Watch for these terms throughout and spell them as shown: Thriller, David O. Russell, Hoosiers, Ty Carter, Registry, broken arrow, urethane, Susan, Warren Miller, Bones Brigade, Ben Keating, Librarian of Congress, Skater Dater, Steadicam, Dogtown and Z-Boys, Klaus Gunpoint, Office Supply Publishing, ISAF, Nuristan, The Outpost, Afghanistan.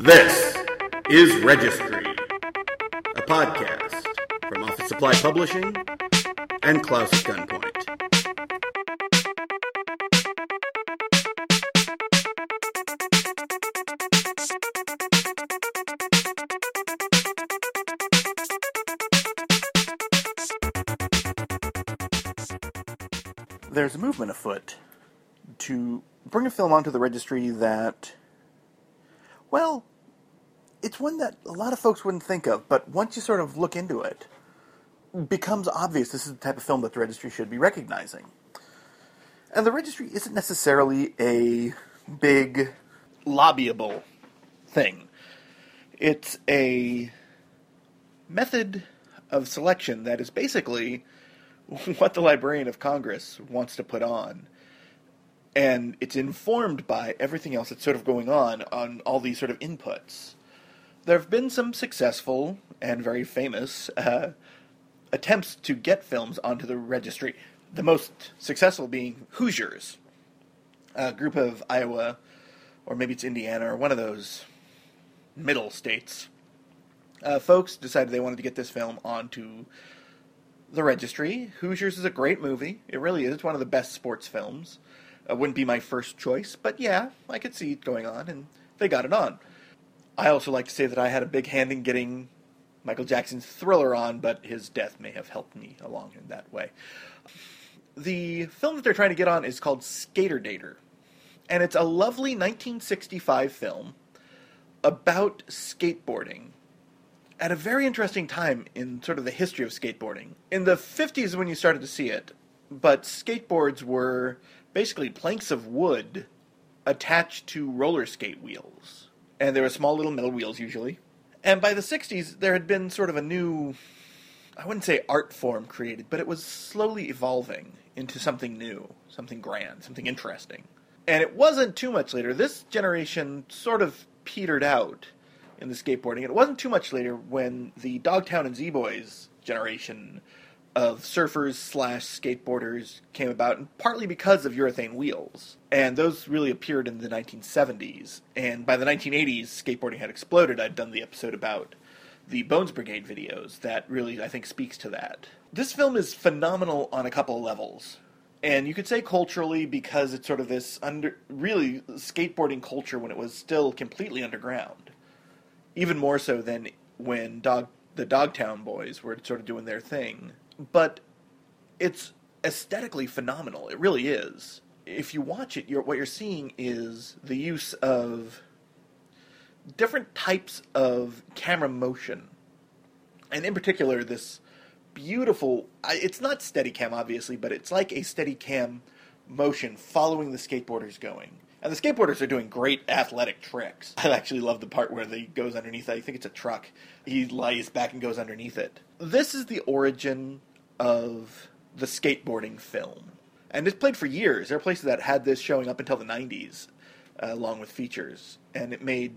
This is Registry, a podcast from Office Supply Publishing and Klaus Gunpoint. There's a movement afoot to bring a film onto the Registry that, well, it's one that a lot of folks wouldn't think of, but once you sort of look into it, it becomes obvious this is the type of film that the Registry should be recognizing. And the Registry isn't necessarily a big lobbyable thing. It's a method of selection that is basically what the Librarian of Congress wants to put on. And it's informed by everything else that's sort of going on all these sort of inputs. There have been some successful and very famous attempts to get films onto the Registry. The most successful being Hoosiers, a group of Iowa, or maybe it's Indiana, or one of those middle states. Folks decided they wanted to get this film onto the Registry. Hoosiers is a great movie. It really is. It's one of the best sports films. It wouldn't be my first choice, but yeah, I could see it going on, and they got it on. I also like to say that I had a big hand in getting Michael Jackson's Thriller on, but his death may have helped me along in that way. The film that they're trying to get on is called Skater Dater, and it's a lovely 1965 film about skateboarding at a very interesting time in sort of the history of skateboarding. In the 50s when you started to see it, but skateboards were basically planks of wood attached to roller skate wheels. And there were small little metal wheels, usually. And by the 60s, there had been sort of a new, I wouldn't say art form created, but it was slowly evolving into something new, something grand, something interesting. And it wasn't too much later. This generation sort of petered out in the skateboarding. It wasn't too much later when the Dogtown and Z-Boys generation of surfers / skateboarders came about, and partly because of urethane wheels. And those really appeared in the 1970s. And by the 1980s, skateboarding had exploded. I'd done the episode about the Bones Brigade videos that really, I think, speaks to that. This film is phenomenal on a couple of levels. And you could say culturally because it's sort of this really skateboarding culture when it was still completely underground. Even more so than when the Dogtown boys were sort of doing their thing. But it's aesthetically phenomenal. It really is. If you watch it, what you're seeing is the use of different types of camera motion. And in particular, this beautiful, it's not Steadicam, obviously, but it's like a Steadicam motion following the skateboarders going. And the skateboarders are doing great athletic tricks. I actually love the part where he goes underneath, I think it's a truck. He lies back and goes underneath it. This is the origin of the skateboarding film. And it's played for years. There are places that had this showing up until the 90s, along with features. And it made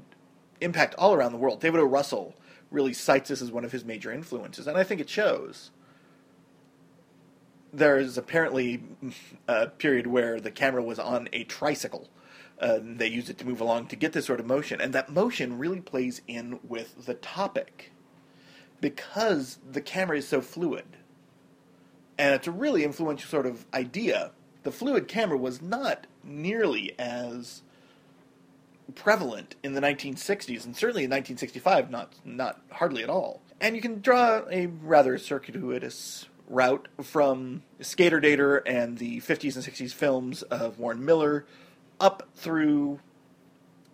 impact all around the world. David O. Russell really cites this as one of his major influences. And I think it shows. There is apparently a period where the camera was on a tricycle. They use it to move along to get this sort of motion. And that motion really plays in with the topic because the camera is so fluid. And it's a really influential sort of idea. The fluid camera was not nearly as prevalent in the 1960s, and certainly in 1965, not hardly at all. And you can draw a rather circuitous route from Skater Dater and the 50s and 60s films of Warren Miller up through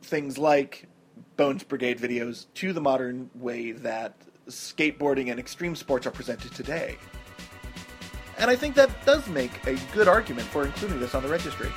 things like Bones Brigade videos to the modern way that skateboarding and extreme sports are presented today. And I think that does make a good argument for including this on the Registry.